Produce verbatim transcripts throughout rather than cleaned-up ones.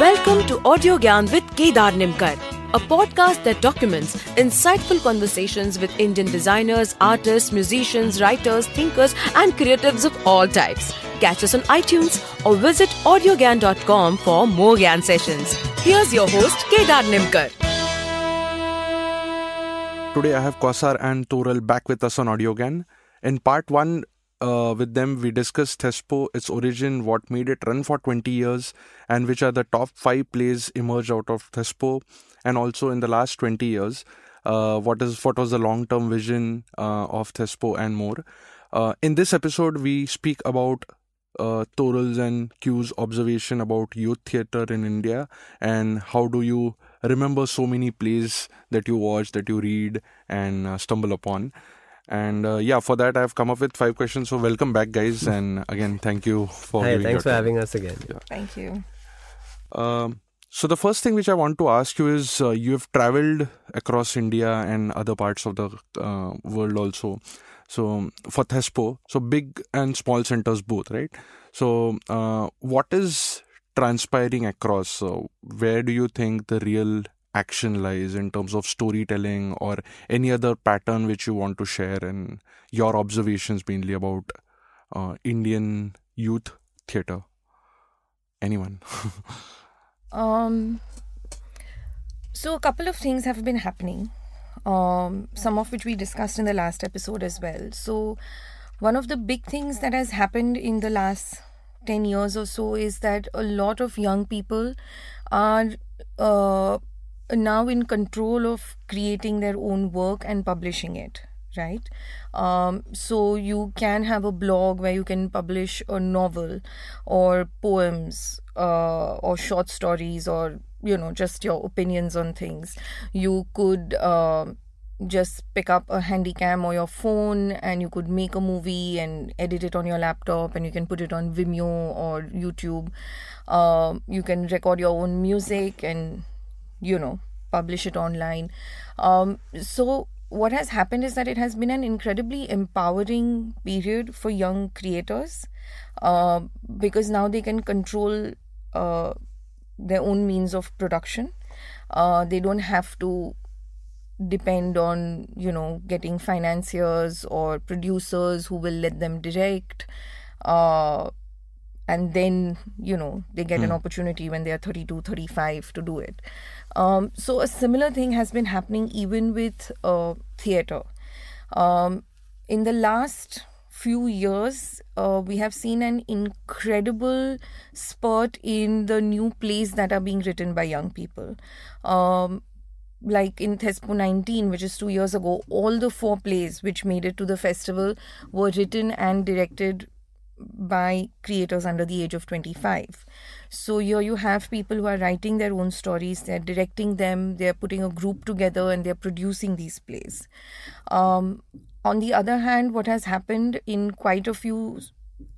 Welcome to Audio Gyan with Kedar Nimkar, a podcast that documents insightful conversations with Indian designers, artists, musicians, writers, thinkers and creatives of all types. Catch us on iTunes or visit audio gyan dot com for more Gyan sessions. Here's your host Kedar Nimkar. Today I have Quasar and Toral back with us on Audio Gyan. In part one, Uh, with them, we discussed Thespo, its origin, what made it run for twenty years, and which are the top five plays emerged out of Thespo, and also in the last twenty years, uh, what is what was the long-term vision uh, of Thespo and more. Uh, in this episode, we speak about uh, Toral's and Q's observation about youth theatre in India, and how do you remember so many plays that you watch, that you read, and uh, stumble upon. And uh, yeah, for that I've come up with five questions. So welcome back, guys, and again thank you for Hi, thanks for time. having us again. Yeah. Thank you. Um, so the first thing which I want to ask you is, uh, you have travelled across India and other parts of the uh, world also. So um, for Thespo, so big and small centres both, right? So uh, what is transpiring across? So where do you think the real action lies in terms of storytelling or any other pattern which you want to share, and your observations mainly about uh, Indian youth theatre? Anyone? um, so a couple of things have been happening, um, some of which we discussed in the last episode as well. So one of the big things that has happened in the last ten years or so is that a lot of young people are uh, now in control of creating their own work and publishing it, right? Um, so you can have a blog where you can publish a novel or poems uh, or short stories, or, you know, just your opinions on things. You could uh, just pick up a handycam or your phone and you could make a movie and edit it on your laptop, and you can put it on Vimeo or YouTube. Uh, you can record your own music and, you know, publish it online. Um, so what has happened is that it has been an incredibly empowering period for young creators, uh, because now they can control uh, their own means of production. Uh, they don't have to depend on, you know, getting financiers or producers who will let them direct. Uh, and then, you know, they get mm. an opportunity when they are thirty-two, thirty-five to do it. Um, so a similar thing has been happening even with uh, theatre. Um, in the last few years, uh, we have seen an incredible spurt in the new plays that are being written by young people. Um, like in Thespo nineteen, which is two years ago, all the four plays which made it to the festival were written and directed by creators under the age of twenty-five. So here you have people who are writing their own stories, they're directing them, they're putting a group together, and they're producing these plays. Um, on the other hand, what has happened in quite a few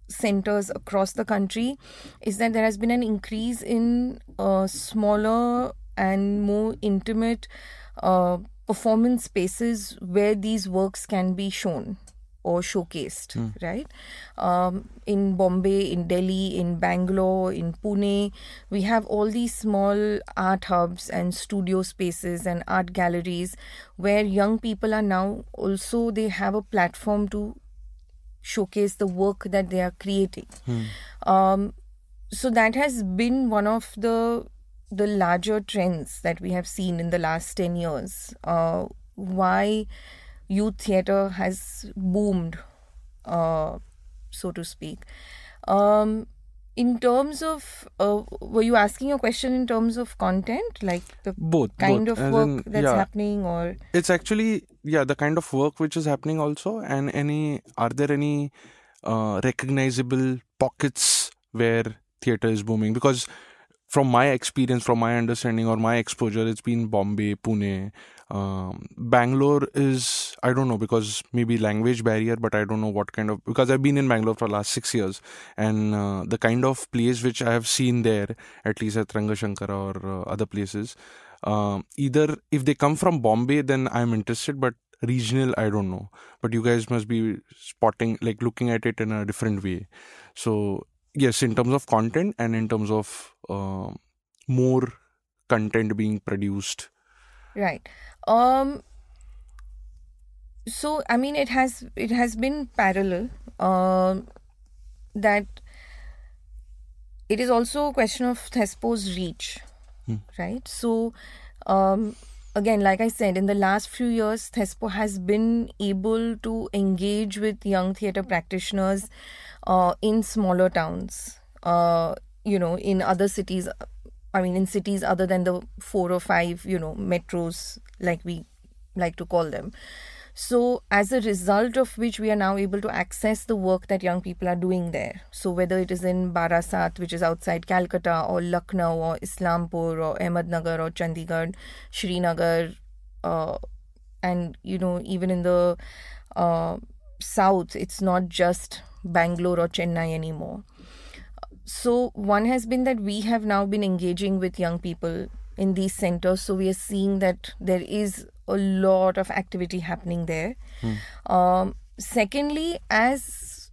centers across the country is that there has been an increase in uh, smaller and more intimate uh, performance spaces where these works can be shown or showcased, mm. right? Um, in Bombay, in Delhi, in Bangalore, in Pune, we have all these small art hubs and studio spaces and art galleries where young people are now also, they have a platform to showcase the work that they are creating. Mm. Um, so that has been one of the, the larger trends that we have seen in the last ten years. Uh, why youth theatre has boomed, uh, so to speak. Um, in terms of, uh, were you asking a question in terms of content, like the both, kind both. of As work in, that's yeah. happening, or it's actually yeah the kind of work which is happening also, and any are there any uh, recognizable pockets where theatre is booming? Because from my experience, from my understanding or my exposure, it's been Bombay, Pune. Um, Bangalore is, I don't know, because maybe language barrier, but I don't know what kind of, because I've been in Bangalore for the last six years and uh, the kind of plays which I have seen there, at least at Ranga Shankara or uh, other places, um, either if they come from Bombay, then I'm interested, but regional, I don't know. But you guys must be spotting, like looking at it in a different way. So yes, in terms of content and in terms of uh, more content being produced. Right. Um. So, I mean, it has it has been parallel. Uh, that it is also a question of Thespo's reach, hmm. right? So, um, again, like I said, in the last few years, Thespo has been able to engage with young theatre practitioners uh, in smaller towns, uh, you know, in other cities. I mean, in cities other than the four or five, you know, metros, like we like to call them. So as a result of which, we are now able to access the work that young people are doing there. So whether it is in Barasat, which is outside Calcutta, or Lucknow, or Islampur, or Ahmednagar, or Chandigarh, Srinagar, uh, and, you know, even in the uh, south, it's not just Bangalore or Chennai anymore. So one has been that we have now been engaging with young people in these centers. So we are seeing that there is a lot of activity happening there. Hmm. Um, secondly, as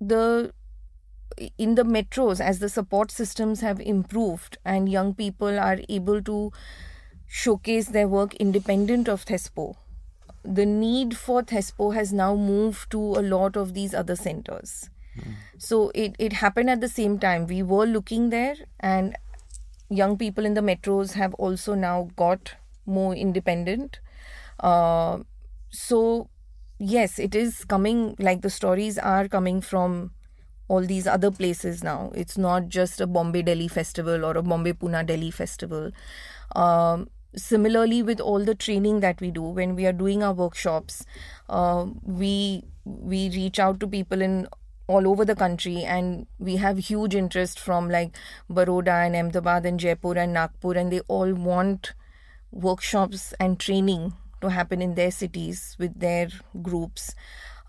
the in the metros, as the support systems have improved and young people are able to showcase their work independent of Thespo, the need for Thespo has now moved to a lot of these other centers. Hmm. So it, it happened at the same time. We were looking there, and young people in the metros have also now got more independent. Uh, so yes, it is coming, like the stories are coming from all these other places now. It's not just a Bombay Delhi festival or a Bombay Pune Delhi festival. Um, similarly, with all the training that we do, when we are doing our workshops, uh, we we reach out to people in all over the country, and we have huge interest from like Baroda and Ahmedabad and Jaipur and Nagpur, and they all want workshops and training to happen in their cities with their groups.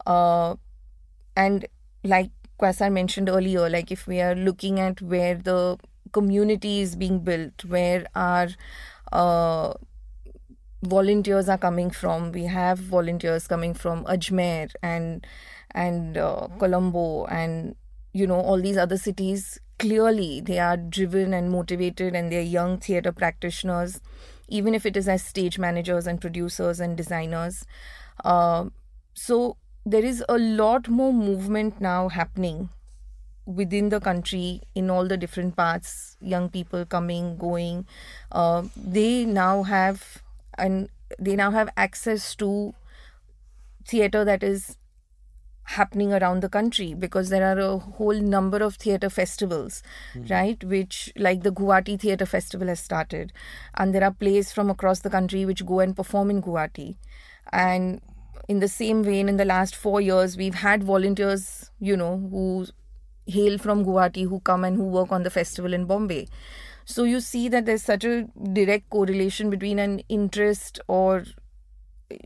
Uh, and like Quasar mentioned earlier, like if we are looking at where the community is being built, where our uh, volunteers are coming from, we have volunteers coming from Ajmer and and uh, Colombo and, you know, all these other cities. Clearly, they are driven and motivated, and they are young theatre practitioners, even if it is as stage managers and producers and designers. Uh, so there is a lot more movement now happening within the country in all the different parts. Young people coming, going. Uh, they now have and they now have access to theatre that is happening around the country, because there are a whole number of theatre festivals, mm. right? Which, like the Guwahati Theatre Festival has started, and there are plays from across the country which go and perform in Guwahati. And in the same vein, in the last four years, we've had volunteers, you know, who hail from Guwahati, who come and who work on the festival in Bombay. So you see that there's such a direct correlation between an interest or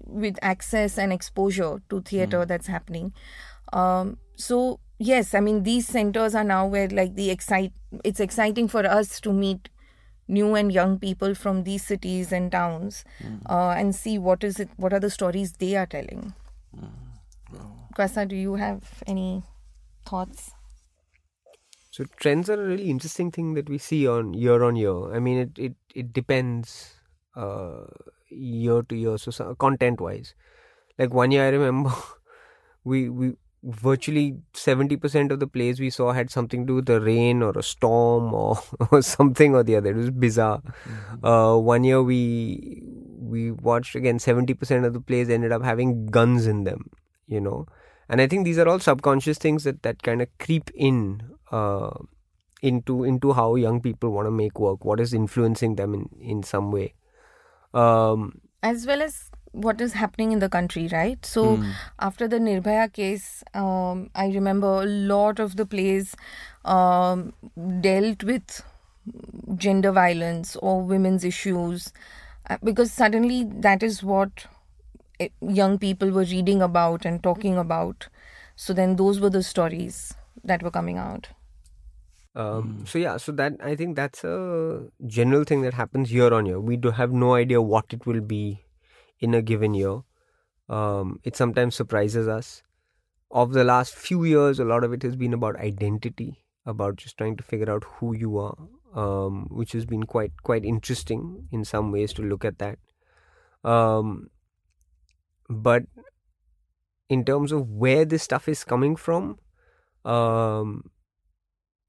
with access and exposure to theatre mm. that's happening. Um, so, yes, I mean, these centres are now where, like, the excite. it's exciting for us to meet new and young people from these cities and towns mm. uh, and see what is it, what are the stories they are telling. Mm. Wow. Quasar, do you have any thoughts? So, trends are a really interesting thing that we see on year on year. I mean, it, it, it depends Uh, year to year, so content wise, like one year I remember we we virtually seventy percent of the plays we saw had something to do with the rain or a storm or, or something or the other. It was bizarre. Mm-hmm. Uh, one year we we watched again seventy percent of the plays ended up having guns in them, you know. And I think these are all subconscious things that that kind of creep in uh, into into how young people want to make work, what is influencing them in, in some way. Um, as well as what is happening in the country, right? So mm. after the Nirbhaya case, um, I remember a lot of the plays um, dealt with gender violence or women's issues, because suddenly that is what young people were reading about and talking about. So then those were the stories that were coming out. Um, mm. So yeah, so that I think that's a general thing that happens year on year. We do have no idea what it will be in a given year. Um, it sometimes surprises us. of the last few years, a lot of it has been about identity, about just trying to figure out who you are, um, which has been quite quite interesting in some ways to look at that. Um, but in terms of where this stuff is coming from, um,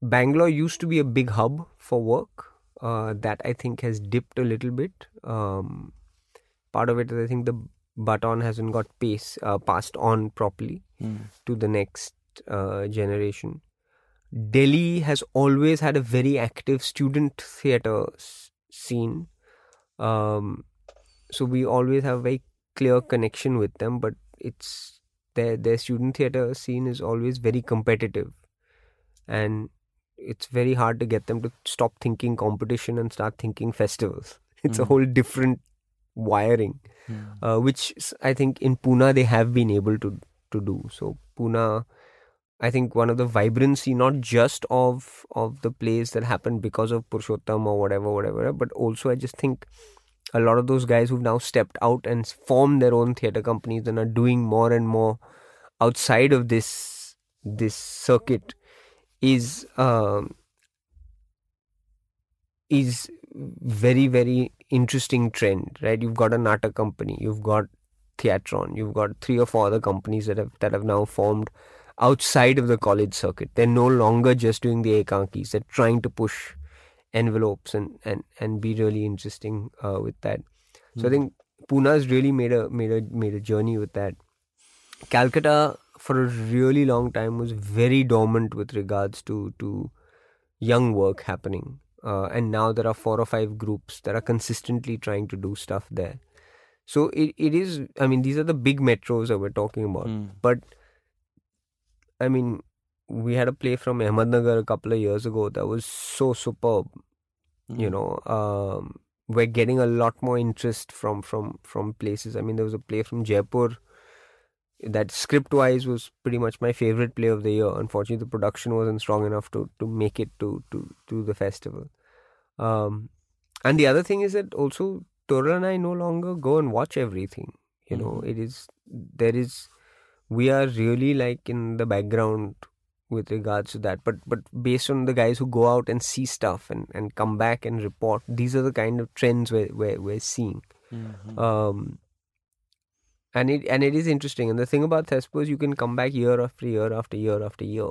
Bangalore used to be a big hub for work. Uh, that I think has dipped a little bit. Um, part of it is I think the baton hasn't got pace, uh, passed on properly mm. to the next uh, generation. Delhi has always had a very active student theatre s- scene. Um, so we always have a very clear connection with them, but it's their, their student theatre scene is always very competitive. And it's very hard to get them to stop thinking competition and start thinking festivals. It's mm. a whole different wiring, mm. uh, which I think in Pune they have been able to, to do. So Pune, I think one of the vibrancy, not just of of the plays that happened because of Purushottam or whatever, whatever, but also I just think a lot of those guys who've now stepped out and formed their own theatre companies and are doing more and more outside of this this circuit is um, is very, very interesting trend, right? You've got a Nata company, you've got Theatron, you've got three or four other companies that have that have now formed outside of the college circuit. They're no longer just doing the ekankis. They're trying to push envelopes and and, and be really interesting uh, with that. Mm. So I think Pune's really made a made a made a journey with that. Calcutta, for a really long time, was very dormant with regards to, to young work happening. Uh, and now there are four or five groups that are consistently trying to do stuff there. So it, it is, I mean, these are the big metros that we're talking about. Mm. But, I mean, we had a play from Ahmednagar a couple of years ago that was so superb. Mm. You know, um, we're getting a lot more interest from, from, from places. I mean, there was a play from Jaipur that script-wise was pretty much my favorite play of the year. Unfortunately, the production wasn't strong enough to, to make it to, to, to the festival. Um, and the other thing is that also Toral and I no longer go and watch everything. You know, mm-hmm. it is, there is, we are really like in the background with regards to that. But but based on the guys who go out and see stuff and, and come back and report, these are the kind of trends we're, we're, we're seeing. Mm-hmm. Um, And it and it is interesting. And the thing about Thespo is you can come back year after year after year after year.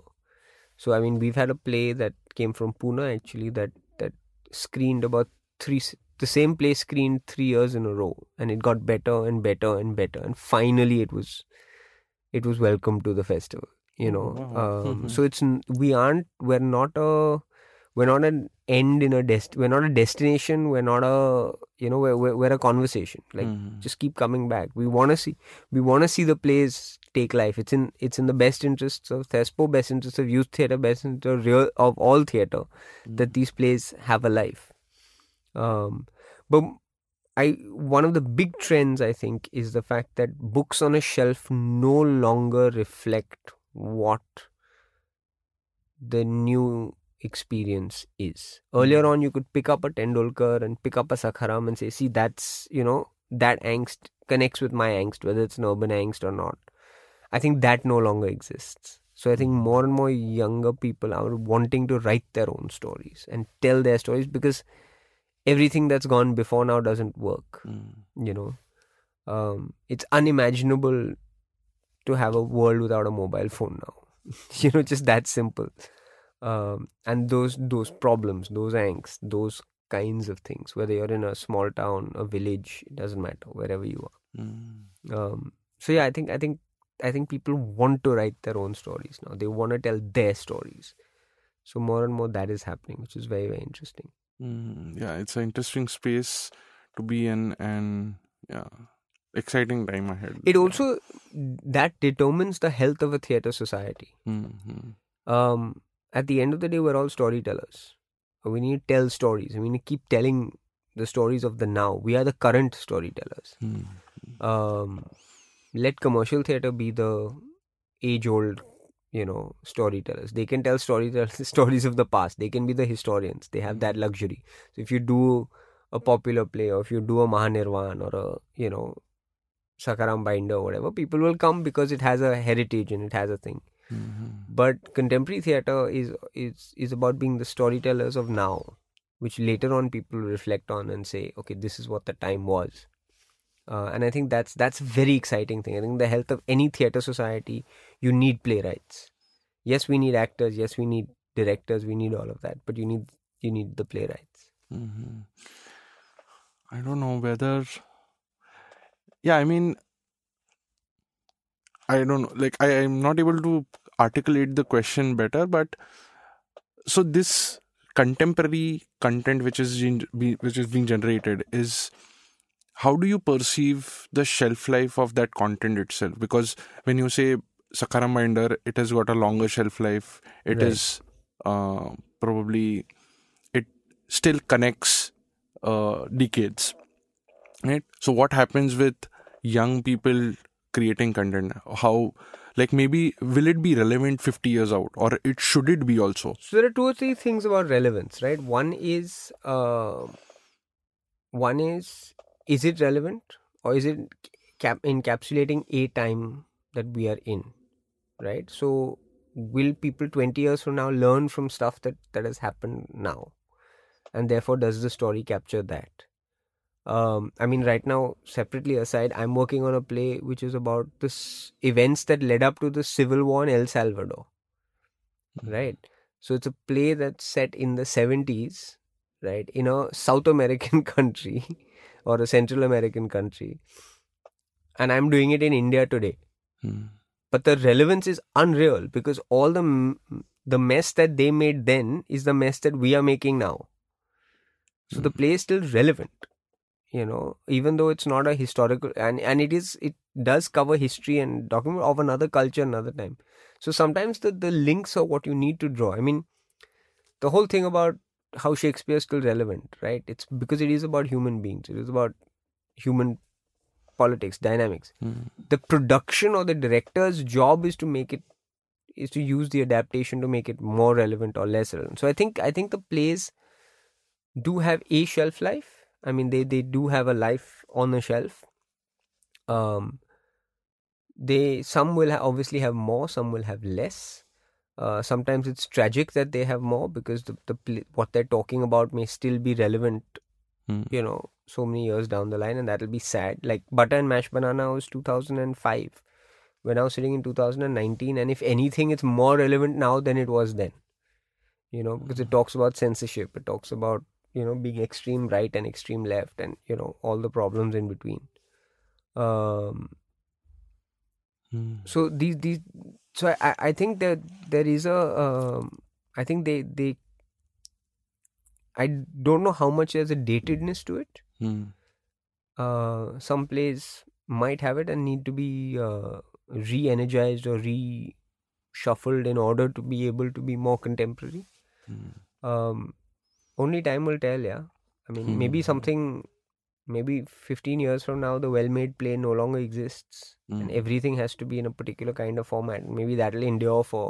So, I mean, we've had a play that came from Pune, actually, that, that screened about three... The same play screened three years in a row. And it got better and better and better. And finally, it was it was welcomed to the festival, you know. Wow. Um, mm-hmm. So, it's we aren't... We're not a... We're not an end in a dest. We're not a destination. We're not a you know. We're we're, we're a conversation. Like mm-hmm. just keep coming back. We want to see. We want to see the plays take life. It's in it's in the best interests of Thespo, best interests of youth theatre, best interests of real of all theatre mm-hmm. that these plays have a life. Um, but I one of the big trends I think is the fact that books on a shelf no longer reflect what the new experience is. Earlier on, you could pick up a Tendulkar and pick up a Sakharam and say, see, that's, you know, that angst connects with my angst, whether it's an urban angst or not. I think that no longer exists. So I think more and more younger people are wanting to write their own stories and tell their stories because everything that's gone before now doesn't work. Mm. You know, um, it's unimaginable to have a world without a mobile phone now. You know, just that simple. Um, and those those problems, those angst, those kinds of things, whether you're in a small town, a village, it doesn't matter, wherever you are. Mm. Um, so yeah, I think I think I think people want to write their own stories now. They want to tell their stories. So more and more that is happening, which is very, very interesting. Mm. Yeah, it's an interesting space to be in, and yeah, exciting time ahead. It also that determines the health of a theatre society. Mm-hmm. Um. At the end of the day, we're all storytellers. We need to tell stories. We need to keep telling the stories of the now. We are the current storytellers. Mm. Um, let commercial theatre be the age-old, you know, storytellers. They can tell storytellers stories of the past. They can be the historians. They have that luxury. So if you do a popular play, or if you do a Mahanirvan, or a you know Sakharam Binder or whatever, people will come because it has a heritage and it has a thing. Mm-hmm. But contemporary theatre is, is, is about being the storytellers of now, which later on people reflect on and say, okay, this is what the time was. Uh, and I think that's that's a very exciting thing. I think the health of any theatre society, you need playwrights. Yes, we need actors. Yes, we need directors. We need all of that. But you need you need the playwrights. Mm-hmm. I don't know whether... Yeah, I mean, I don't know. Like, I, I'm not able to articulate the question better. But so this contemporary content which is which is being generated is... How do you perceive the shelf life of that content itself? Because when you say Sakharam Binder, it has got a longer shelf life. It right. is uh, probably, it still connects uh, decades. Right? So what happens with young people creating content? How, like maybe, will it be relevant fifty years out? Or it should it be also? So there are two or three things about relevance, right? One is, uh, one is, is it relevant, or is it cap- encapsulating a time that we are in, right? So will people twenty years from now learn from stuff that, that has happened now? And therefore, does the story capture that? Um, I mean, right now, separately aside, I'm working on a play which is about the s- events that led up to the civil war in El Salvador, mm-hmm. right? So it's a play that's set in the seventies, right, in a South American country, or a Central American country. And I'm doing it in India today. Hmm. But the relevance is unreal, because all the the mess that they made then is the mess that we are making now. So hmm. the play is still relevant, you know, even though it's not a historical, and, and it is, it does cover history and document of another culture, another time. So sometimes the, the links are what you need to draw. I mean, the whole thing about how Shakespeare is still relevant, right? It's because it is about human beings. It is about human politics, dynamics. Mm. The production or the director's job is to make it, is to use the adaptation to make it more relevant or less relevant. So I think I think the plays do have a shelf life. I mean, they, they do have a life on the shelf. Um, they some will ha- obviously have more, some will have less. Uh, sometimes it's tragic that they have more, because the, the what they're talking about may still be relevant, mm. you know, so many years down the line, and that'll be sad. Like Butter and Mashed Banana was two thousand five. We're now sitting in two thousand nineteen, and if anything, it's more relevant now than it was then, you know, because it talks about censorship. It talks about, you know, being extreme right and extreme left, and, you know, all the problems in between. Um, mm. So these... these So I, I think that there is a, um, I think they, they, I don't know how much there's a datedness to it. Mm. Uh, some plays might have it and need to be uh, re-energized or reshuffled in order to be able to be more contemporary. Mm. Um, only time will tell, yeah. I mean, mm. maybe something, maybe fifteen years from now, the well-made play no longer exists. Mm. And everything has to be in a particular kind of format. Maybe that'll endure for,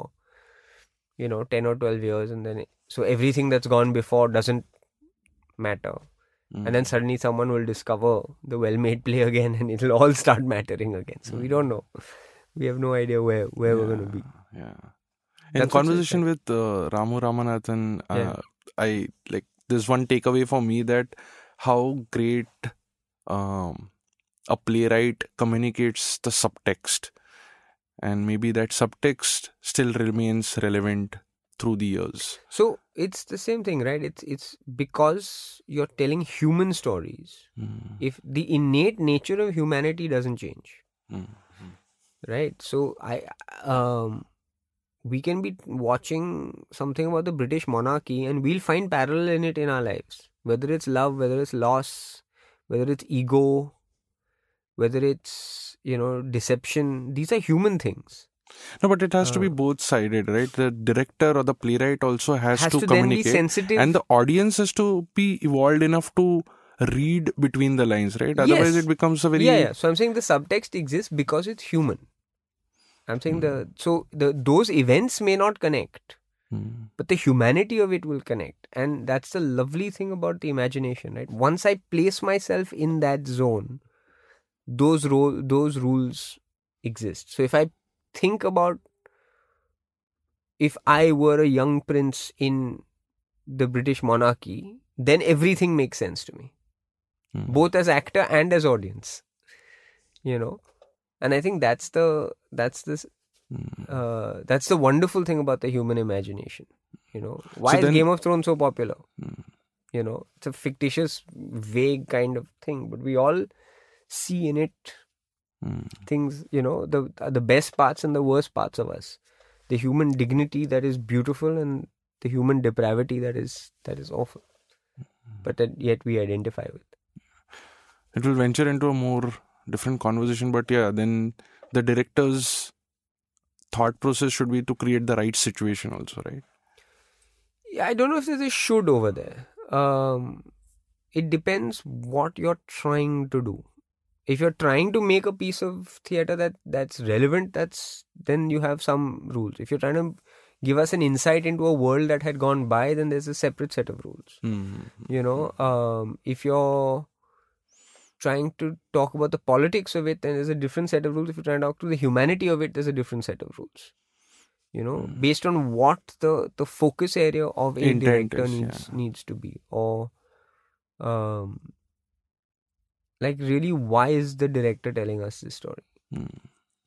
you know, ten or twelve years. And then, it, so everything that's gone before doesn't matter. Mm. And then suddenly someone will discover the well-made play again, and it'll all start mattering again. So mm. we don't know. We have no idea where, where yeah, we're going to be. Yeah. In that's conversation with uh, Ramu Ramanathan, uh, yeah. I, like, there's one takeaway for me that how great um, a playwright communicates the subtext, and maybe that subtext still remains relevant through the years. So it's the same thing, right? It's it's because you're telling human stories. Mm. If the innate nature of humanity doesn't change, mm-hmm. right? So I um, we can be watching something about the British monarchy, and we'll find parallel in it in our lives. Whether it's love, whether it's loss, whether it's ego, whether it's, you know, deception. These are human things. No, but it has uh, to be both-sided, right? The director or the playwright also has, has to, to communicate. Then be sensitive. And the audience has to be evolved enough to read between the lines, right? Otherwise, yes. It becomes a very... Yeah, yeah. So I'm saying the subtext exists because it's human. I'm saying mm. the... So the those events may not connect. But the humanity of it will connect. And that's the lovely thing about the imagination, right? Once I place myself in that zone, those ro- those rules exist. So if I think about, if I were a young prince in the British monarchy, then everything makes sense to me, mm. both as actor and as audience, you know. And I think that's the that's this mm. uh, that's the wonderful thing about the human imagination, you know. Why so is then, Game of Thrones so popular? Mm. You know, it's a fictitious, vague kind of thing, but we all see in it mm. things, you know, the the best parts and the worst parts of us, the human dignity that is beautiful and the human depravity that is that is awful, but that yet we identify with. It will venture into a more different conversation, but yeah, then the director's thought process should be to create the right situation also, right? Yeah, I don't know if there's a should over there. Um, it depends what you're trying to do. If you're trying to make a piece of theatre that, that's relevant, that's then you have some rules. If you're trying to give us an insight into a world that had gone by, then there's a separate set of rules. Mm-hmm. You know, um, if you're trying to talk about the politics of it, then there's a different set of rules. If you're trying to talk to the humanity of it, there's a different set of rules. You know, mm-hmm. based on what the, the focus area of a director needs, yeah. needs to be, or um. Like, really, why is the director telling us this story? Mm.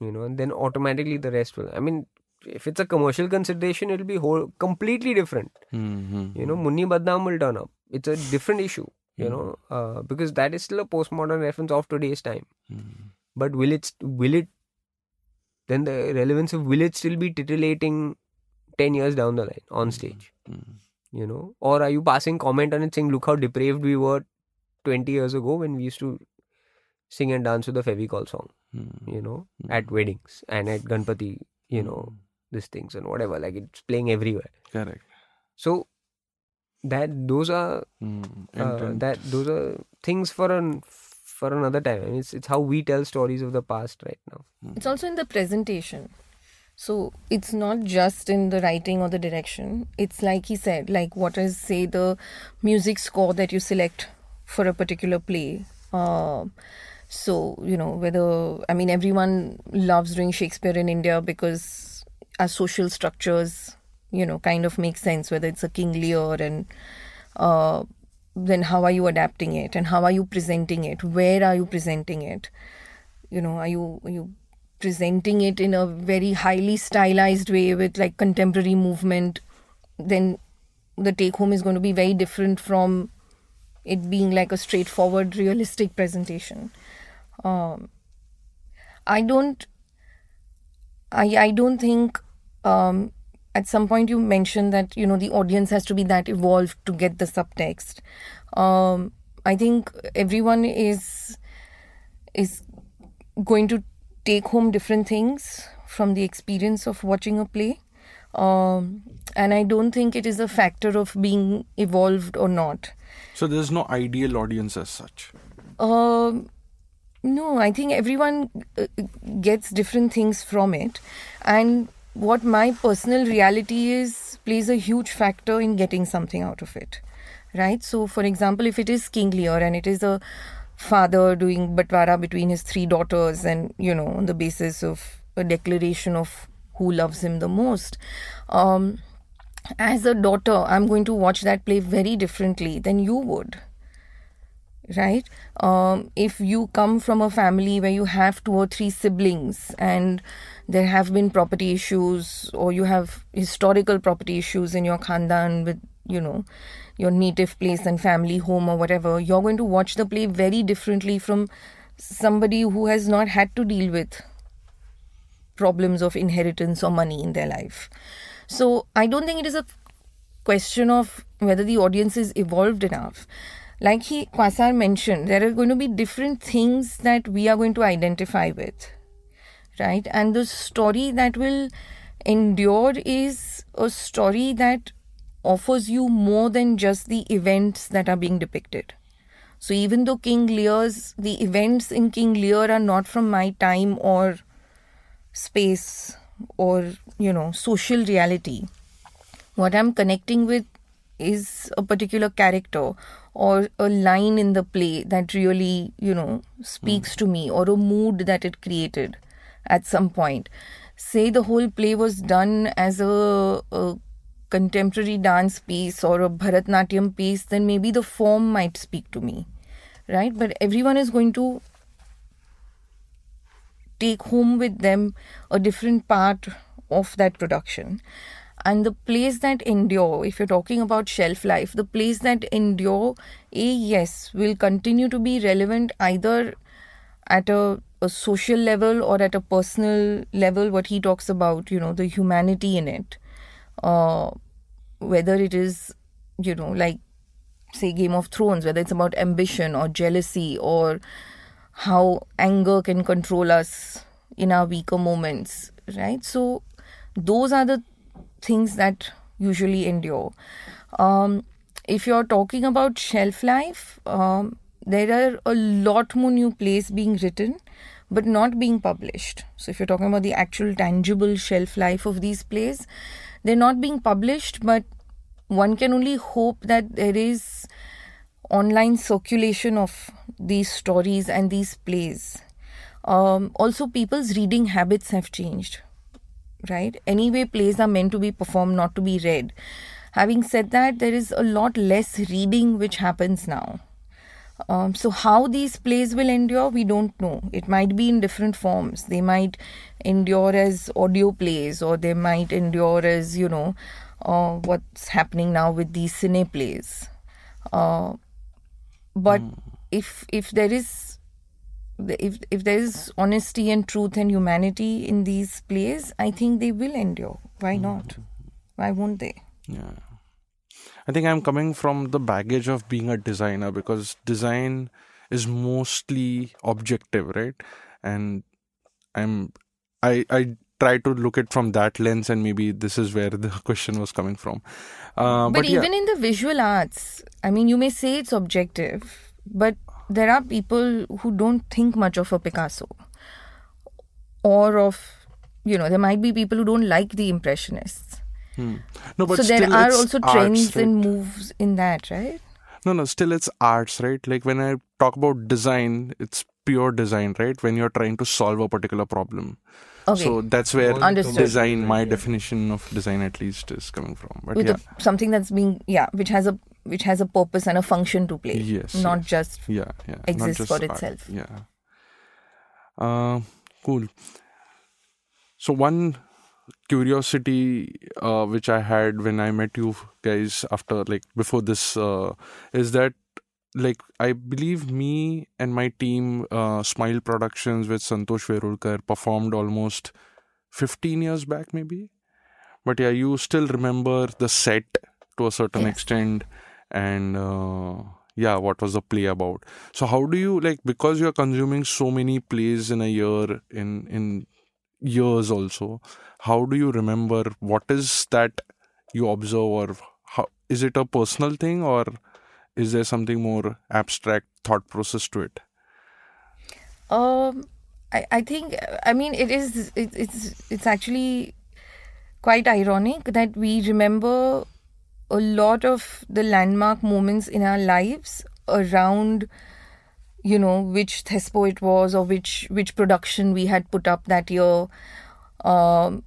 You know, and then automatically the rest will... I mean, if it's a commercial consideration, it'll be whole, completely different. Mm-hmm. You know, Munni Badnaam will turn up. It's a different issue, you mm. know, uh, because that is still a postmodern reference of today's time. Mm. But will it... Will it... Then the relevance of will it still be titillating ten years down the line on stage? Mm. You know? Or are you passing comment on it saying, look how depraved we were twenty years ago when we used to sing and dance with the Fevicol song, mm. you know, mm. at weddings and at Ganpati, you know, mm. these things and whatever, like it's playing everywhere. Correct. So that those are mm. uh, that those are things for an for another time. I mean, it's it's how we tell stories of the past right now. Mm. It's also in the presentation. So it's not just in the writing or the direction. It's like he said, like what is, say, the music score that you select for a particular play. Uh, so, you know, whether... I mean, everyone loves doing Shakespeare in India because our social structures, you know, kind of make sense, whether it's a King Lear, and uh, then how are you adapting it and how are you presenting it? Where are you presenting it? You know, are you, are you presenting it in a very highly stylized way with like contemporary movement? Then the take-home is going to be very different from it being like a straightforward, realistic presentation. Um, I don't... I, I don't think... Um, at some point you mentioned that, you know, the audience has to be that evolved to get the subtext. Um, I think everyone is is going to take home different things from the experience of watching a play. Um, and I don't think it is a factor of being evolved or not. So there's no ideal audience as such? Uh, no, I think everyone gets different things from it. And what my personal reality is plays a huge factor in getting something out of it, right? So, for example, if it is King Lear and it is a father doing Batwara between his three daughters and, you know, on the basis of a declaration of who loves him the most. Um, as a daughter, I'm going to watch that play very differently than you would, right? Um, if you come from a family where you have two or three siblings and there have been property issues, or you have historical property issues in your khandan with, you know, your native place and family home or whatever, you're going to watch the play very differently from somebody who has not had to deal with problems of inheritance or money in their life. So I don't think it is a question of whether the audience is evolved enough. Like he, Quasar mentioned, there are going to be different things that we are going to identify with, right? And the story that will endure is a story that offers you more than just the events that are being depicted. So even though King Lear's, the events in King Lear are not from my time or space or, you know, social reality, what I'm connecting with is a particular character or a line in the play that really, you know, speaks mm. to me, or a mood that it created at some point. Say the whole play was done as a, a contemporary dance piece or a Bharatnatyam piece, then maybe the form might speak to me, right? But everyone is going to take home with them a different part of that production. And the plays that endure, if you're talking about shelf life, the plays that endure, A, yes, will continue to be relevant either at a, a social level or at a personal level, what he talks about, you know, the humanity in it. Uh, whether it is, you know, like, say, Game of Thrones, whether it's about ambition or jealousy or how anger can control us in our weaker moments, right? So those are the things that usually endure. Um, if you're talking about shelf life, um, there are a lot more new plays being written, but not being published. So if you're talking about the actual tangible shelf life of these plays, they're not being published, but one can only hope that there is online circulation of these stories and these plays. Um, also, people's reading habits have changed, right? Anyway, plays are meant to be performed, not to be read. Having said that, there is a lot less reading which happens now. Um, so how these plays will endure, we don't know. It might be in different forms. They might endure as audio plays, or they might endure as, you know, uh, what's happening now with these cine plays. Uh, but mm. if if there is if if there is honesty and truth and humanity in these plays, I think they will endure. Why not? Why won't they? Yeah. I think I'm coming from the baggage of being a designer, because design is mostly objective, right? And I'm I I try to look at from that lens, and maybe this is where the question was coming from. Uh, but, but even yeah. in the visual arts, I mean, you may say it's objective, but there are people who don't think much of a Picasso, or of, you know, there might be people who don't like the Impressionists. Hmm. No, but so there are also trends arts, right? and moves in that, right? No, no, still it's arts, right? Like when I talk about design, it's pure design, right? When you're trying to solve a particular problem. Okay. So that's where Understood. design, my definition of design at least, is coming from. But With yeah. a, something that's being, yeah, which has a which has a purpose and a function to play. Yes. Not yes. just yeah, yeah. exists just for art. itself. Yeah. Uh, cool. So one curiosity uh, which I had when I met you guys after, like, before this uh, is that, like, I believe me and my team, uh, Smile Productions with Santosh Verulkar, performed almost fifteen years back maybe. But yeah, you still remember the set to a certain yes. extent, and uh, yeah, what was the play about. So how do you, like, because you're consuming so many plays in a year, in in years also, how do you remember what is that you observe? Or how, is it a personal thing, or is there something more abstract thought process to it? Um, I, I think, I mean, it is, it, it's, it's actually quite ironic that we remember a lot of the landmark moments in our lives around, you know, which Thespo it was, or which, which production we had put up that year. Um,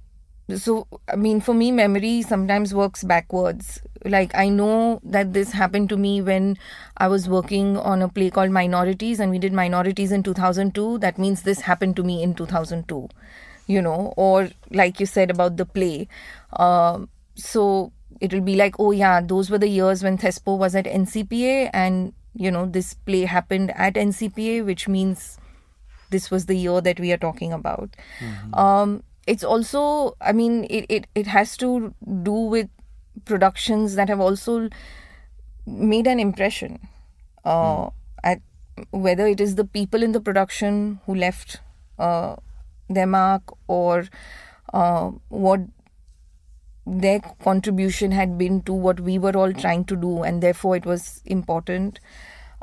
so, I mean, for me, memory sometimes works backwards. Like, I know that this happened to me when I was working on a play called Minorities, and we did Minorities in two thousand two. That means this happened to me in two thousand two, you know, or like you said about the play. Um, so it will be like, oh yeah, those were the years when Thespo was at N C P A, and, you know, this play happened at N C P A, which means this was the year that we are talking about. Mm-hmm. Um, it's also, I mean, it, it, it has to do with productions that have also made an impression uh, mm. at, whether it is the people in the production who left uh, their mark, or uh, what their contribution had been to what we were all trying to do, and therefore it was important.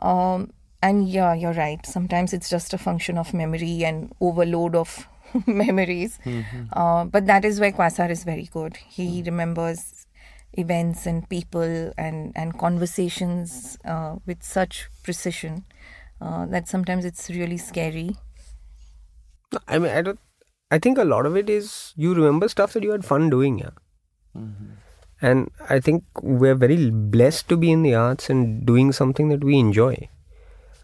Um, and yeah, you're right. Sometimes it's just a function of memory and overload of memories. Mm-hmm. Uh, but that is where Quasar is very good. He mm. remembers events and people and, and conversations uh, with such precision uh, that sometimes it's really scary. I mean, I, don't, I think a lot of it is you remember stuff that you had fun doing. Yeah. Mm-hmm. And I think we're very blessed to be in the arts and doing something that we enjoy.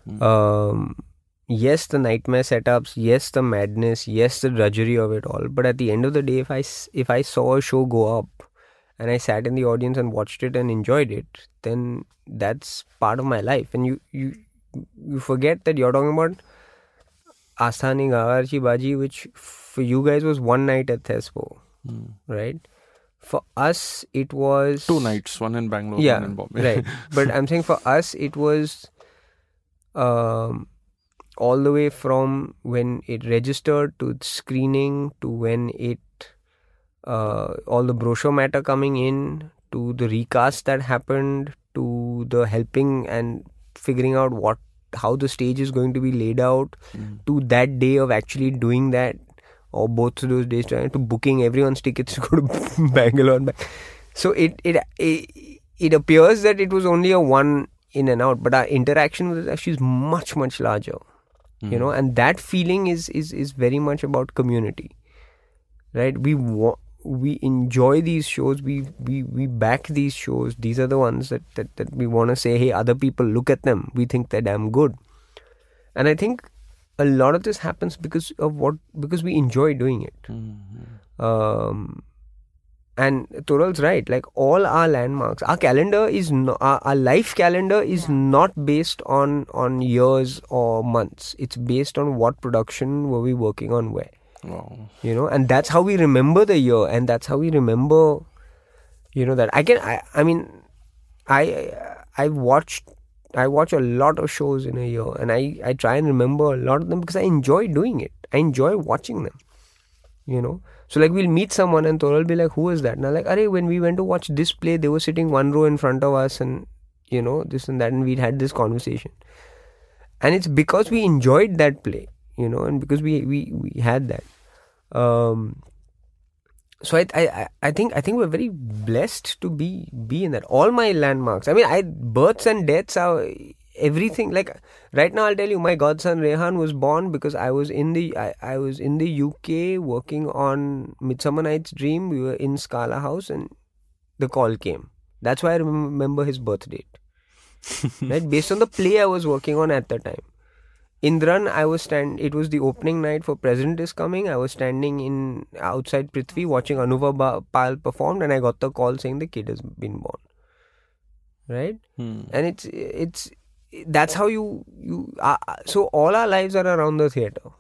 Mm. Um, yes, the nightmare setups, yes, the madness, yes, the drudgery of it all. But at the end of the day, if I, if I saw a show go up and I sat in the audience and watched it and enjoyed it, then that's part of my life. And you, you, you forget that you're talking about Asani Gawar Chi Bhaji, which for you guys was one night at Thespo, mm. right? For us, it was... Two nights, one in Bangalore, yeah, one in Bombay. Right. But I'm saying for us, it was um, all the way from when it registered to screening to when it... Uh, all the brochure matter coming in to the recast that happened to the helping and figuring out what how the stage is going to be laid out mm. to that day of actually doing that. Or both of those days, trying to booking everyone's tickets to go to Bangalore. Back. So it, it it it appears that it was only a one in and out, but our interaction with it actually is much much larger, mm. you know. And that feeling is is is very much about community, right? We wa- we enjoy these shows. We we we back these shows. These are the ones that that, that we want to say, hey, other people look at them. We think they're damn good, and I think. A lot of this happens because of what because we enjoy doing it, mm-hmm. um, and Toral's right. Like all our landmarks, our calendar is no, our, our life calendar is not based on on years or months. It's based on what production were we working on where, wow. you know, and that's how we remember the year, and that's how we remember, you know, that I can. I, I mean, I I watched. I watch a lot of shows in a year and I, I try and remember a lot of them because I enjoy doing it. I enjoy watching them, you know. So like we'll meet someone and Toral will be like, who is that? And I'm like, arey, when we went to watch this play, they were sitting one row in front of us and, you know, this and that. And we'd had this conversation. And it's because we enjoyed that play, you know, and because we, we, we had that. Um, So I, I I think I think we're very blessed to be be in that. All my landmarks. I mean, I births and deaths are everything. Like right now, I'll tell you, my godson Rehan was born because I was in the I, I was in the U K working on Midsummer Night's Dream. We were in Scala House, and the call came. That's why I remember his birth date. Right, based on the play I was working on at the time. Indran, I was stand. It was the opening night for President is Coming. I was standing in outside Prithvi watching Anuva ba- Pal performed, and I got the call saying the kid has been born. Right, hmm. and it's it's that's how you you. Are, so all our lives are around the theatre.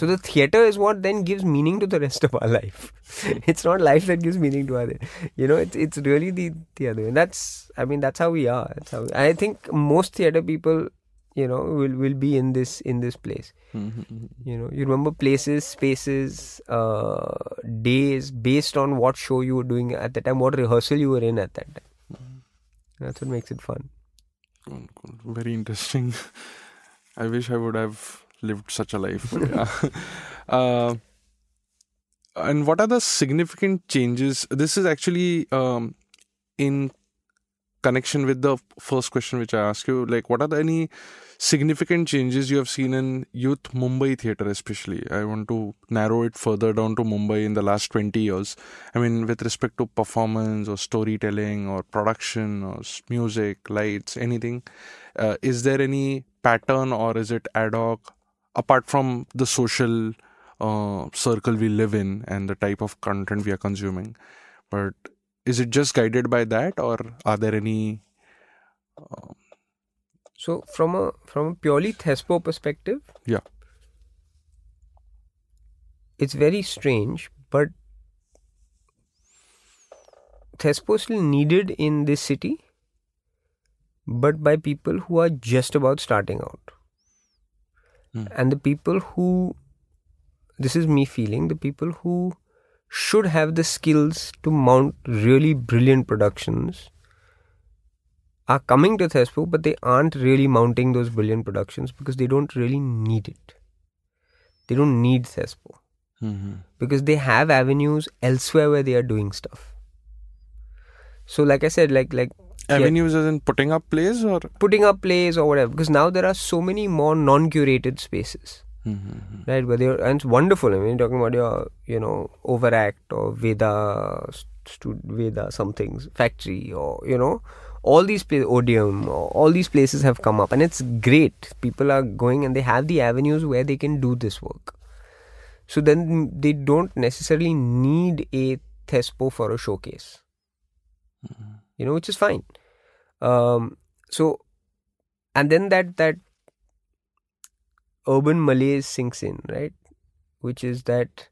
So the theatre is what then gives meaning to the rest of our life. It's not life that gives meaning to other. You know, it's it's really the the other. And that's I mean that's how we are. That's how we, I think most theatre people. You know, we'll, we'll be in this in this place. Mm-hmm. You know, you remember places, spaces, uh, days based on what show you were doing at that time, what rehearsal you were in at that time. Mm-hmm. That's what makes it fun. Cool, cool. Very interesting. I wish I would have lived such a life. uh, and what are the significant changes? This is actually um, in connection with the first question which I asked you, like what are the any significant changes you have seen in youth Mumbai theatre especially? I want to narrow it further down to Mumbai in the last twenty years. I mean, with respect to performance or storytelling or production or music, lights, anything. Uh, is there any pattern or is it ad hoc? Apart from the social uh, circle we live in and the type of content we are consuming. But is it just guided by that or are there any... Um... So, from a from a purely Thespo perspective... Yeah. It's very strange, but... Thespo is still needed in this city, but by people who are just about starting out. Mm. And the people who... This is me feeling, the people who... should have the skills to mount really brilliant productions are coming to Thespo, but they aren't really mounting those brilliant productions because they don't really need it. They don't need Thespo mm-hmm. because they have avenues elsewhere where they are doing stuff. So like I said, like like avenues, yeah, as in putting up plays or putting up plays or whatever. Because now there are so many more non-curated spaces, mm-hmm, right? But they are, and it's wonderful. I mean, you're talking about your, you know, Overact or Veda St- Veda something's factory, or you know, all these places, Odeum, or all these places have come up, and it's great. People are going, and they have the avenues where they can do this work. So then they don't necessarily need a Thespo for a showcase, mm-hmm, you know, which is fine. Um, so, and then that that urban malaise sinks in, right? Which is that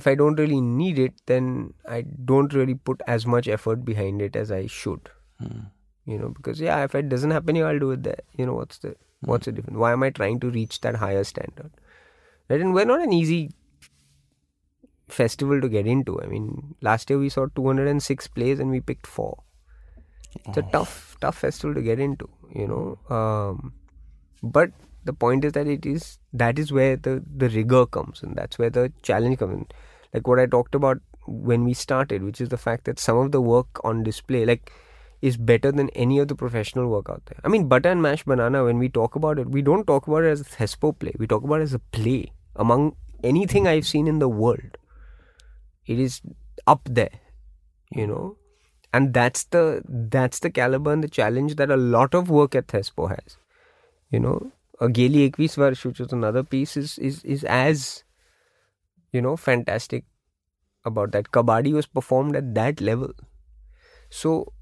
if I don't really need it, then I don't really put as much effort behind it as I should, mm, you know, because yeah, if it doesn't happen here, I'll do it there. You know, what's the, mm, what's the difference? Why am I trying to reach that higher standard? Right? And we're not an easy festival to get into. I mean, last year we saw two hundred six plays and we picked four. It's oh. a tough, tough festival to get into, you know. Um, but the point is that it is, that is where the, the rigor comes in. That's where the challenge comes in. Like what I talked about when we started, which is the fact that some of the work on display, like, is better than any of the professional work out there. I mean, Butter and Mashed Banana, when we talk about it, we don't talk about it as a Thespo play. We talk about it as a play among anything I've seen in the world. It is up there, you know, and that's the that's the caliber and the challenge that a lot of work at Thespo has, you know. A Geli Ekvis Varsh, which is another piece, is, is, is as, you know, fantastic about that. Kabaddi was performed at that level. So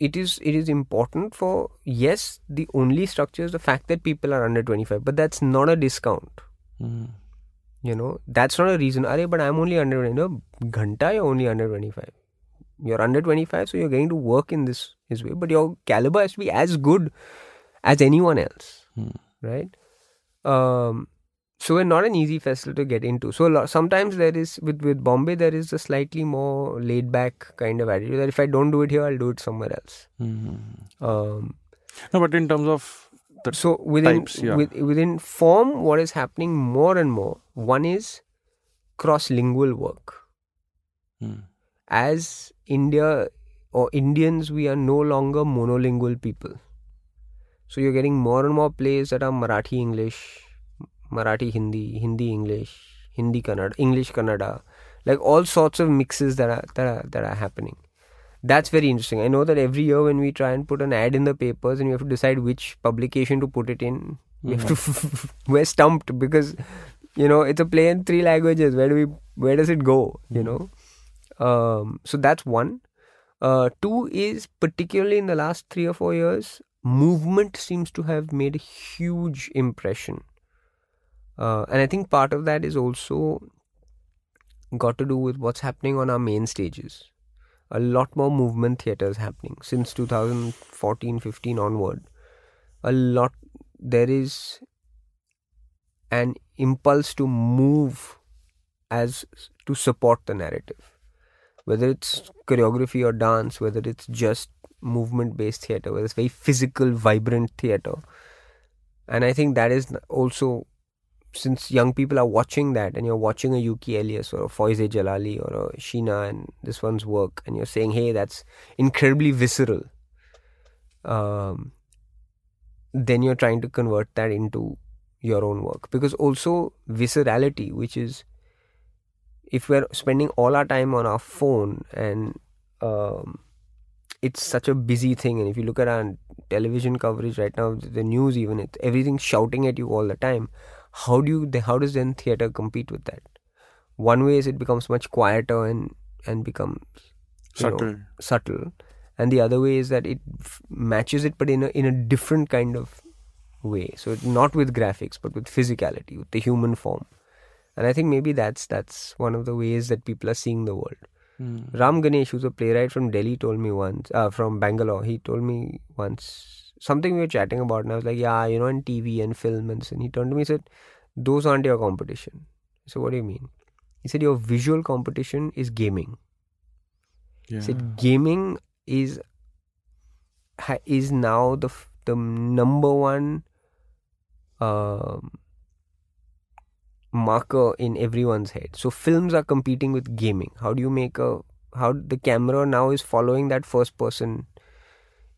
it is, it is important for, yes, the only structure is the fact that people are under twenty-five, but that's not a discount. Mm. You know, that's not a reason. Arey, but I'm only under, you know, Ghanta, you're only under twenty-five. You're under twenty-five, so you're getting to work in this, this way. But your caliber has to be as good as anyone else, hmm. right? Um, so we're not an easy festival to get into. So a lot, sometimes there is, with, with Bombay, there is a slightly more laid back kind of attitude that if I don't do it here, I'll do it somewhere else. Mm-hmm. Um, no, but in terms of the so within, types, yeah. with, within form, what is happening more and more, one is cross-lingual work. Hmm. As India or Indians, we are no longer monolingual people. So you're getting more and more plays that are Marathi English, Marathi Hindi, Hindi English, Hindi Kannada, English Kannada, like all sorts of mixes that are, that are that are happening. That's very interesting. I know that every year when we try and put an ad in the papers and you have to decide which publication to put it in, we mm-hmm. have to we're stumped because, you know, it's a play in three languages. Where do we? Where does it go? You know. Um, so that's one. Uh, two is particularly in the last three or four years. Movement seems to have made a huge impression, uh, and I think part of that is also got to do with what's happening on our main stages. A lot more movement theatre is happening since twenty fourteen fifteen onward. A lot, there is an impulse to move as to support the narrative, whether it's choreography or dance, whether it's just movement-based theatre, where it's very physical, vibrant theatre. And I think that is also, since young people are watching that, and you're watching a Yuki Elias or a Fawzi Jalali or a Sheena and this one's work, and you're saying, hey, that's incredibly visceral. Um, then you're trying to convert that into your own work. Because also viscerality, which is, if we're spending all our time on our phone and um, it's such a busy thing, and if you look at our television coverage right now, the news even, it's everything shouting at you all the time. How do you, how does then theatre compete with that? One way is it becomes much quieter and, and becomes subtle. Know, subtle. And the other way is that it f- matches it, but in a, in a different kind of way. So it, not with graphics, but with physicality, with the human form. And I think maybe that's, that's one of the ways that people are seeing the world. Mm. Ram Ganesh, who's a playwright from Delhi, told me once, uh, from Bangalore, he told me once, something we were chatting about, and I was like, yeah, you know, and T V and film, and, and he turned to me and said, those aren't your competition. So what do you mean? He said, your visual competition is gaming. Yeah. He said, gaming is is now the the number one um, marker in everyone's head. So films are competing with gaming. How do you make a how the camera now is following that first person,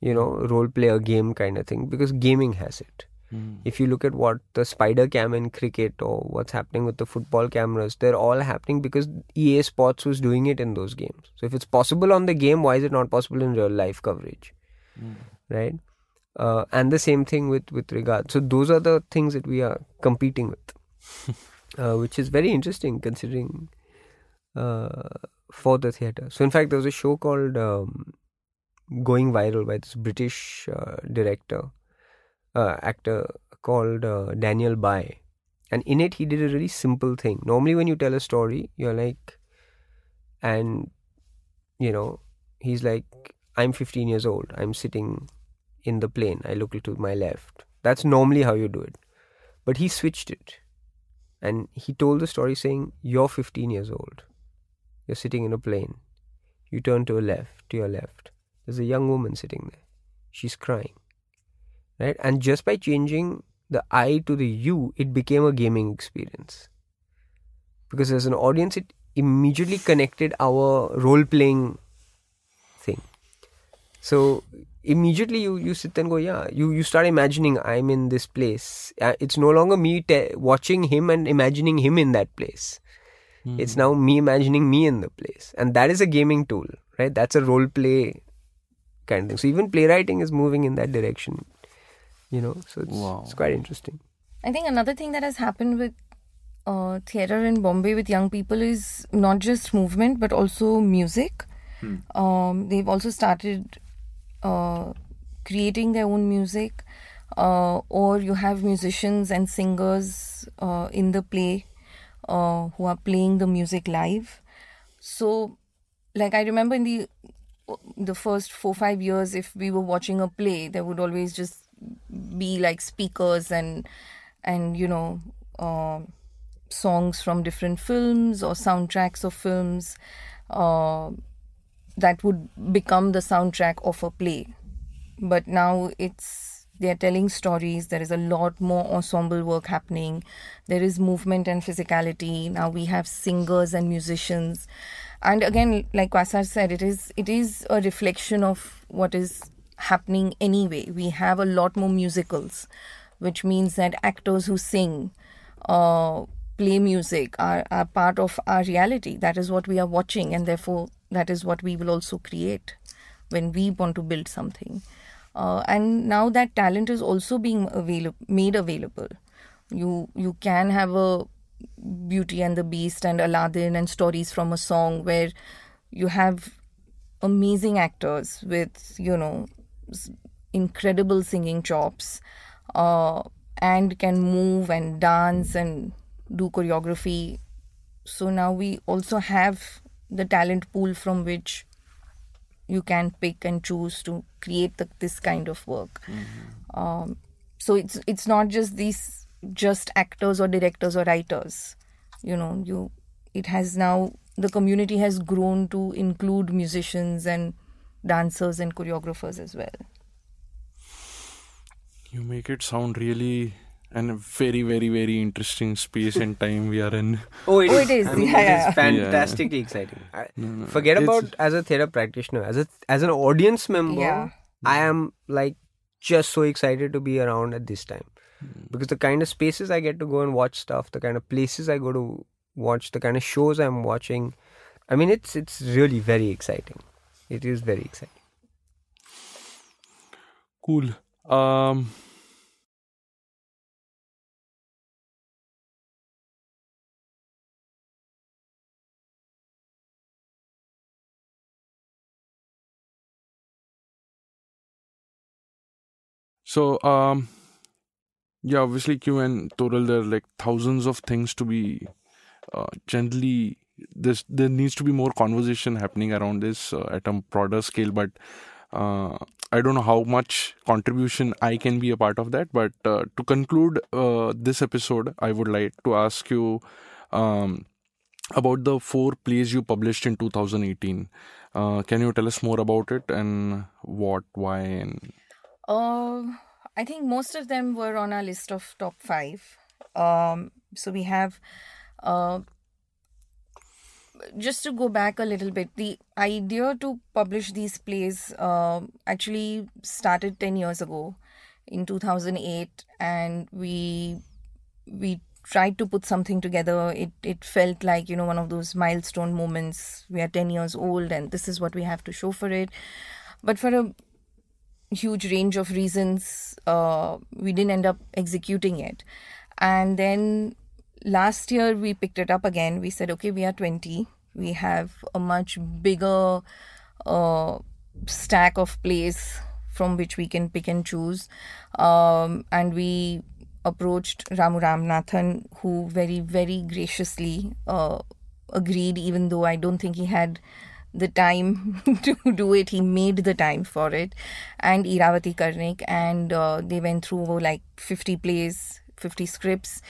you know, role player game kind of thing, because gaming has it. Mm. If you look at what the spider cam in cricket or what's happening with the football cameras, they're all happening because E A Sports was doing it in those games. So if it's possible on the game, why is it not possible in real life coverage? Mm. Right? Uh, and the same thing with, with regard. So those are the things that we are competing with, uh, which is very interesting considering uh, for the theatre. So in fact, there was a show called um, Going Viral by this British uh, director. Uh, actor called uh, Daniel Bai, and in it he did a really simple thing. Normally when you tell a story, you're like, and you know, he's like, I'm fifteen years old, I'm sitting in the plane, I look to my left. That's normally how you do it, but he switched it and he told the story saying, you're fifteen years old, you're sitting in a plane, you turn to your left, to your left there's a young woman sitting there, she's crying. Right? And just by changing the I to the you, it became a gaming experience. Because as an audience, it immediately connected our role-playing thing. So immediately you, you sit and go, yeah, you, you start imagining I'm in this place. Uh, it's no longer me te- watching him and imagining him in that place. Mm-hmm. It's now me imagining me in the place. And that is a gaming tool, right? That's a role-play kind of thing. So even playwriting is moving in that direction. You know, so it's, wow. it's quite interesting. I think another thing that has happened with uh, theatre in Bombay with young people is not just movement, but also music. Hmm. Um, they've also started uh, creating their own music, uh, or you have musicians and singers uh, in the play uh, who are playing the music live. So, like, I remember in the, the first four, five years, if we were watching a play, there would always just be like speakers and and you know uh, songs from different films or soundtracks of films uh, that would become the soundtrack of a play. But now it's they're telling stories. There is a lot more ensemble work happening. There is movement and physicality. Now we have singers and musicians, and again, like Quasar said, it is it is a reflection of what is happening anyway. We have a lot more musicals, which means that actors who sing, uh, play music are, are part of our reality. That is what we are watching, and therefore that is what we will also create when we want to build something. Uh, and now that talent is also being avail- made available. You you can have a Beauty and the Beast and Aladdin and stories from a song where you have amazing actors with, you know, incredible singing chops uh, and can move and dance and do choreography. So now we also have the talent pool from which you can pick and choose to create the, this kind of work. Mm-hmm. Um, so it's it's not just these just actors or directors or writers. You know, you it has now the community has grown to include musicians and dancers and choreographers as well. You make it sound really and a very, very, very interesting space and time we are in. Oh, it oh, is. It is. I mean, yeah, yeah. It is fantastically yeah. exciting. I, no, no, forget it's, about as a theatre practitioner, as a as an audience member, yeah. I am like just so excited to be around at this time. Mm. Because the kind of spaces I get to go and watch stuff, the kind of places I go to watch, the kind of shows I'm watching. I mean, it's it's really very exciting. It is very exciting. Cool. Um, so, um, yeah, obviously Q and Toral, there are like thousands of things to be uh, gently... This, there needs to be more conversation happening around this uh, at a broader scale, but uh, I don't know how much contribution I can be a part of that. But uh, to conclude uh, this episode, I would like to ask you um, about the four plays you published in two thousand eighteen. Uh, can you tell us more about it and what, why? And uh, I think most of them were on our list of top five. Um, so we have... Uh, just to go back a little bit, the idea to publish these plays uh, actually started ten years ago in two thousand eight, and we we tried to put something together. It it felt like, you know, one of those milestone moments. We are ten years old and this is what we have to show for it. But for a huge range of reasons, uh, we didn't end up executing it. And then last year we picked it up again. We said, okay, we are twenty. We have a much bigger uh, stack of plays from which we can pick and choose. Um, and we approached Ramu Ramanathan, who very, very graciously uh, agreed, even though I don't think he had the time to do it. He made the time for it. And Iravati Karnik. And uh, they went through oh, like fifty plays, fifty scripts.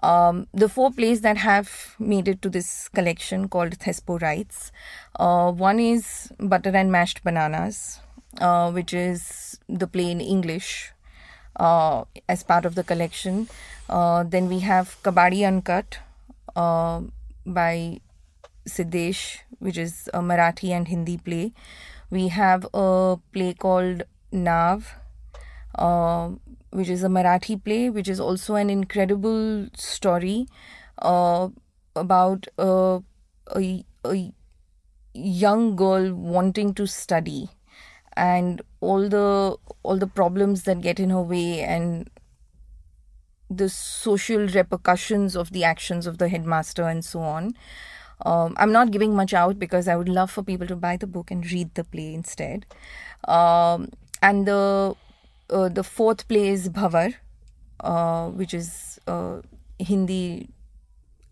Um, the four plays that have made it to this collection called Thespo Writes. Uh, one is Butter and Mashed Bananas, uh, which is the play in English uh, as part of the collection. Uh, then we have Kabadi Uncut uh, by Siddesh, which is a Marathi and Hindi play. We have a play called Nav, uh, which is a Marathi play, which is also an incredible story uh, about uh, a, a young girl wanting to study and all the all the problems that get in her way and the social repercussions of the actions of the headmaster and so on. Um, I'm not giving much out because I would love for people to buy the book and read the play instead. Um, and the Uh, the fourth play is Bhavar, uh, which is uh, Hindi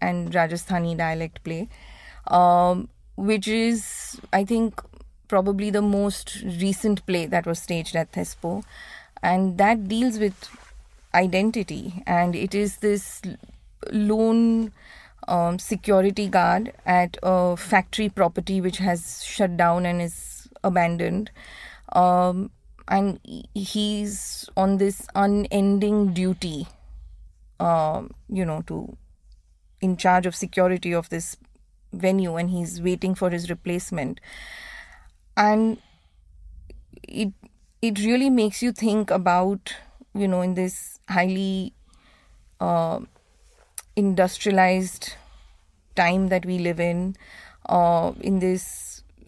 and Rajasthani dialect play, um, which is, I think, probably the most recent play that was staged at Thespo. And that deals with identity. And it is this lone um, security guard at a factory property which has shut down and is abandoned. Um, And he's on this unending duty, uh, you know, to in charge of security of this venue, and he's waiting for his replacement. And it it really makes you think about, you know, in this highly uh, industrialized time that we live in, uh, in this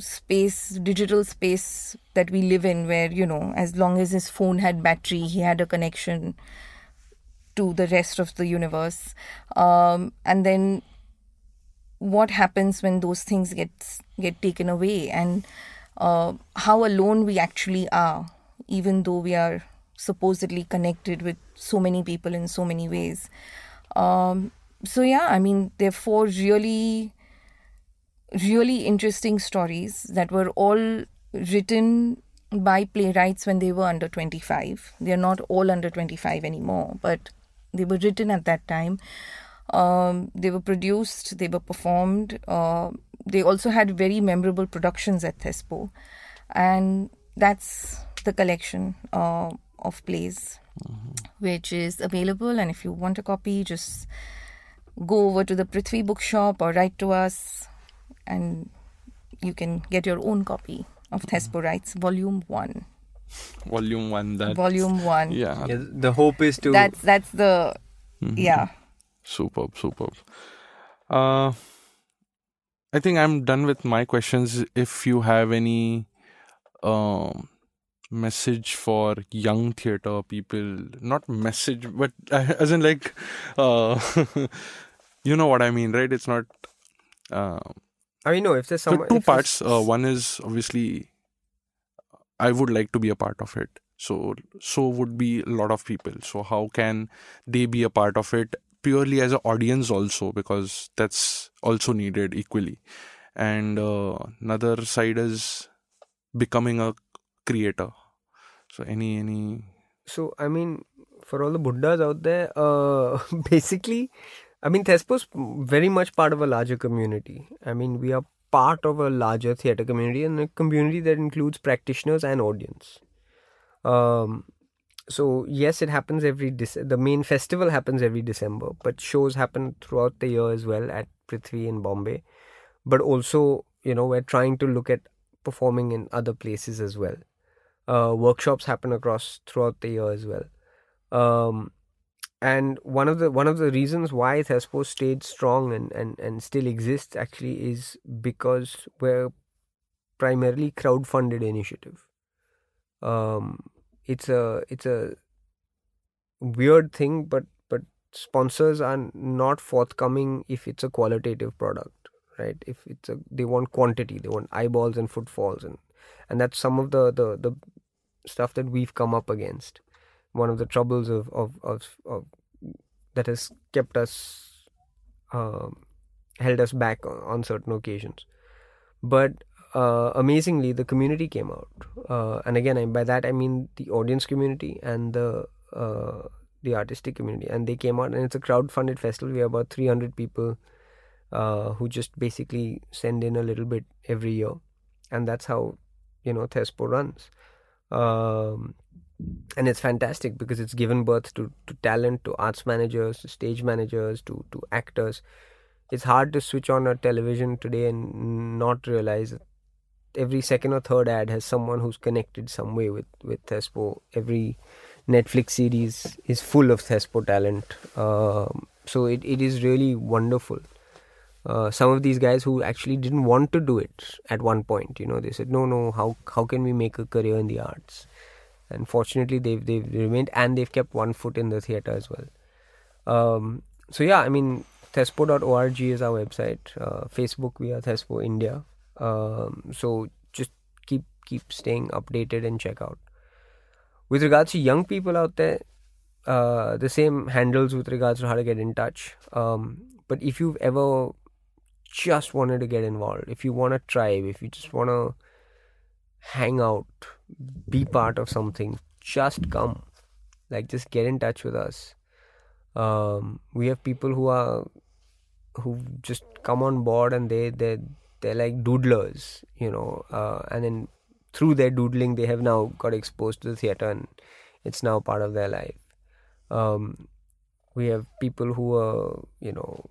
space, digital space that we live in, where, you know, as long as his phone had battery, he had a connection to the rest of the universe. Um, and then what happens when those things get, get taken away, and uh, how alone we actually are, even though we are supposedly connected with so many people in so many ways. Um, so yeah, I mean, therefore really... really interesting stories that were all written by playwrights when they were under twenty-five. They are not all under twenty-five anymore, but they were written at that time. Um, they were produced, they were performed. Uh, they also had very memorable productions at Thespo. And that's the collection uh, of plays, mm-hmm. which is available. And if you want a copy, just go over to the Prithvi bookshop or write to us, and you can get your own copy of Thespo Writes, Volume One. Volume One. That. Volume One. Yeah. yeah. The hope is to. That's that's the. Mm-hmm. Yeah. Superb, superb. Uh, I think I'm done with my questions. If you have any, um, message for young theatre people, not message, but as in like, uh, you know what I mean, right? It's not. Uh, I mean, no, if there's some... So two parts. Uh, one is, obviously, I would like to be a part of it. So, so would be a lot of people. So how can they be a part of it purely as an audience also? Because that's also needed equally. And uh, another side is becoming a creator. So any... any. So, I mean, for all the Buddhas out there, uh, basically... I mean, Thespo's very much part of a larger community. I mean, we are part of a larger theatre community, and a community that includes practitioners and audience. Um, so, yes, it happens every... Dec- the main festival happens every December, but shows happen throughout the year as well at Prithvi in Bombay. but also, you know, we're trying to look at performing in other places as well. Uh, workshops happen across throughout the year as well. Um, and one of the one of the reasons why Thespo stayed strong and, and, and still exists actually is because we're primarily crowd-funded initiative. Um, it's a it's a weird thing, but but sponsors are not forthcoming if it's a qualitative product, right? If it's a they want quantity, they want eyeballs and footfalls, and and that's some of the the, the stuff that we've come up against. One of the troubles of of of, of that has kept us uh, held us back on, on certain occasions, but uh, amazingly the community came out, uh, and again I, by that I mean the audience community and the uh, the artistic community, and they came out, and it's a crowd-funded festival. We have about three hundred people uh, who just basically send in a little bit every year, and that's how, you know, Thespo runs. Um, and it's fantastic because it's given birth to, to talent, to arts managers, to stage managers, to, to actors. It's hard to switch on a television today and not realize that every second or third ad has someone who's connected some way with, with Thespo. Every Netflix series is full of Thespo talent. Um, so it, it is really wonderful. Uh, some of these guys who actually didn't want to do it at one point, you know, they said, no, no, how how can we make a career in the arts? And fortunately, they've, they've remained, and they've kept one foot in the theatre as well. Um, so yeah, I mean, thespo dot org is our website. Uh, Facebook, we are Thespo India. Um, so just keep keep staying updated and check out. With regards to young people out there, uh, the same handles with regards to how to get in touch. Um, but if you've ever just wanted to get involved, if you want to tribe, if you just want to hang out, be part of something, just come. Like, just get in touch with us. Um, we have people who are who just come on board, and they they they're like doodlers, you know. Uh, and then through their doodling, they have now got exposed to the theatre, and it's now part of their life. Um, we have people who are, you know,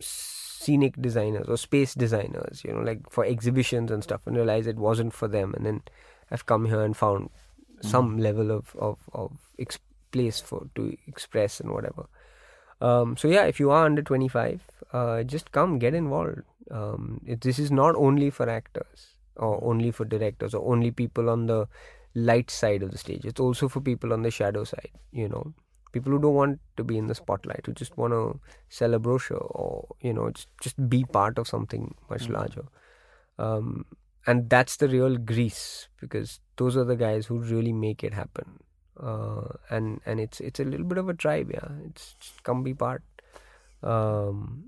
scenic designers or space designers, you know, like for exhibitions and stuff, and realize it wasn't for them, and then I've come here and found some mm-hmm. level of of, of ex- place for to express and whatever. Um, so yeah, if you are under twenty-five, uh, just come, get involved. Um, it, this is not only for actors or only for directors or only people on the light side of the stage. It's also for people on the shadow side, you know, people who don't want to be in the spotlight, who just want to sell a brochure or, you know, just, just be part of something much mm-hmm. larger. Um, and that's the real grease, because those are the guys who really make it happen. Uh, and, and it's, it's a little bit of a tribe. Yeah. It's just come be part. Um,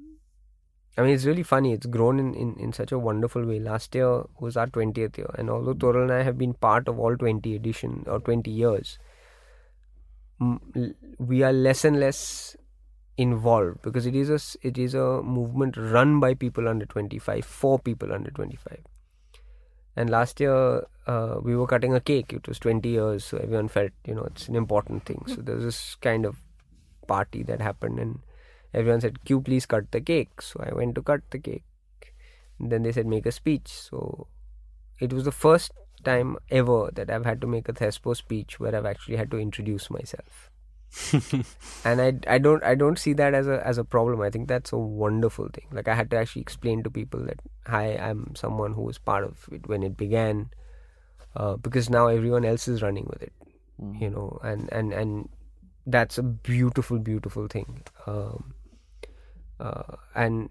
I mean, it's really funny. It's grown in, in, in such a wonderful way. Last year was our twentieth year. And although Toral and I have been part of all twenty edition or twenty years, we are less and less involved, because it is a, it is a movement run by people under twenty-five, for people under twenty-five. And last year, uh, we were cutting a cake. It was twenty years, so everyone felt, you know, it's an important thing. So there was this kind of party that happened, and everyone said, Q, please cut the cake. So I went to cut the cake. And then they said, make a speech. So it was the first time ever that I've had to make a Thespo speech where I've actually had to introduce myself. And I, I don't I don't see that as a as a problem. I think that's a wonderful thing. Like, I had to actually explain to people that, hi, I'm someone who was part of it when it began, uh, because now everyone else is running with it, mm. you know, and, and, and that's a beautiful, beautiful thing. Um, uh, and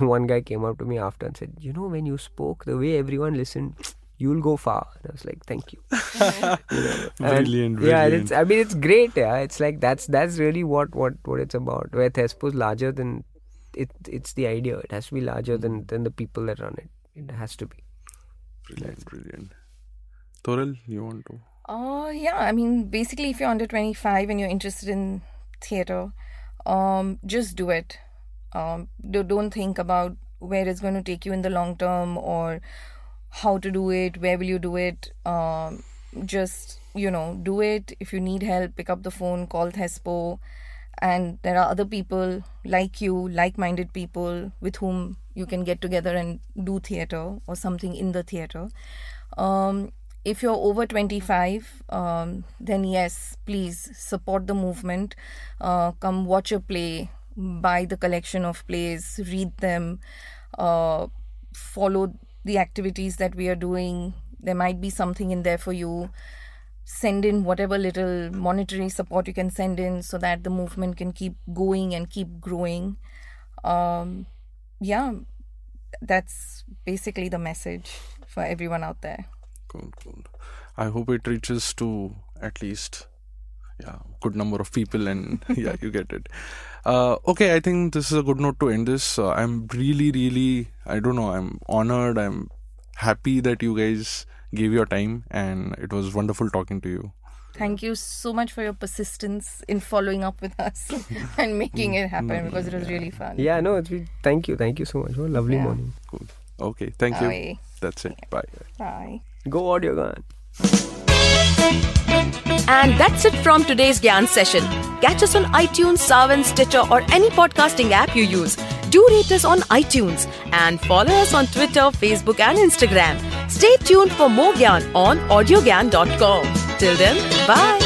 one guy came up to me after and said, you know, when you spoke, the way everyone listened, you'll go far. And I was like, thank you. You know? Brilliant, brilliant. Yeah, it's, I mean, it's great. Yeah, it's like, that's that's really what, what, what it's about. Where Thespo is larger than, it. it's the idea. It has to be larger than, than the people that run it. It has to be. Brilliant, that's brilliant. Toral, you want to? Uh, yeah, I mean, basically, if you're under twenty-five and you're interested in theatre, um, just do it. Um, don't think about where it's going to take you in the long term, or how to do it, where will you do it. Um, just, you know, do it. If you need help, pick up the phone, call Thespo, And there are other people like you, like-minded people with whom you can get together and do theatre or something in the theatre. Um, if you're over twenty-five, um, then yes, please support the movement. Uh, come watch a play, buy the collection of plays, read them, uh, follow the activities that we are doing. There might be something in there for you. Send in whatever little monetary support you can send in so that the movement can keep going and keep growing. Um, yeah, that's basically the message for everyone out there. Cool, cool. I hope it reaches to at least yeah, good number of people and yeah, you get it. Uh, okay, I think this is a good note to end this. Uh, I'm really, really, I don't know, I'm honored. I'm happy that you guys gave your time, and it was wonderful talking to you. Thank you so much for your persistence in following up with us and making it happen, because it was really fun. Yeah, no, it's been, thank you. Thank you so much. Oh, lovely yeah. morning. Cool. Okay, thank Bye. you. That's it. Yeah. Bye. Bye. Go Audio Gyan. And that's it from today's Gyan session. Catch us on iTunes, Saavn, Stitcher or any podcasting app you use. Do rate us on iTunes and follow us on Twitter, Facebook and Instagram. Stay tuned for more Gyan on audio gyan dot com. Till then, bye.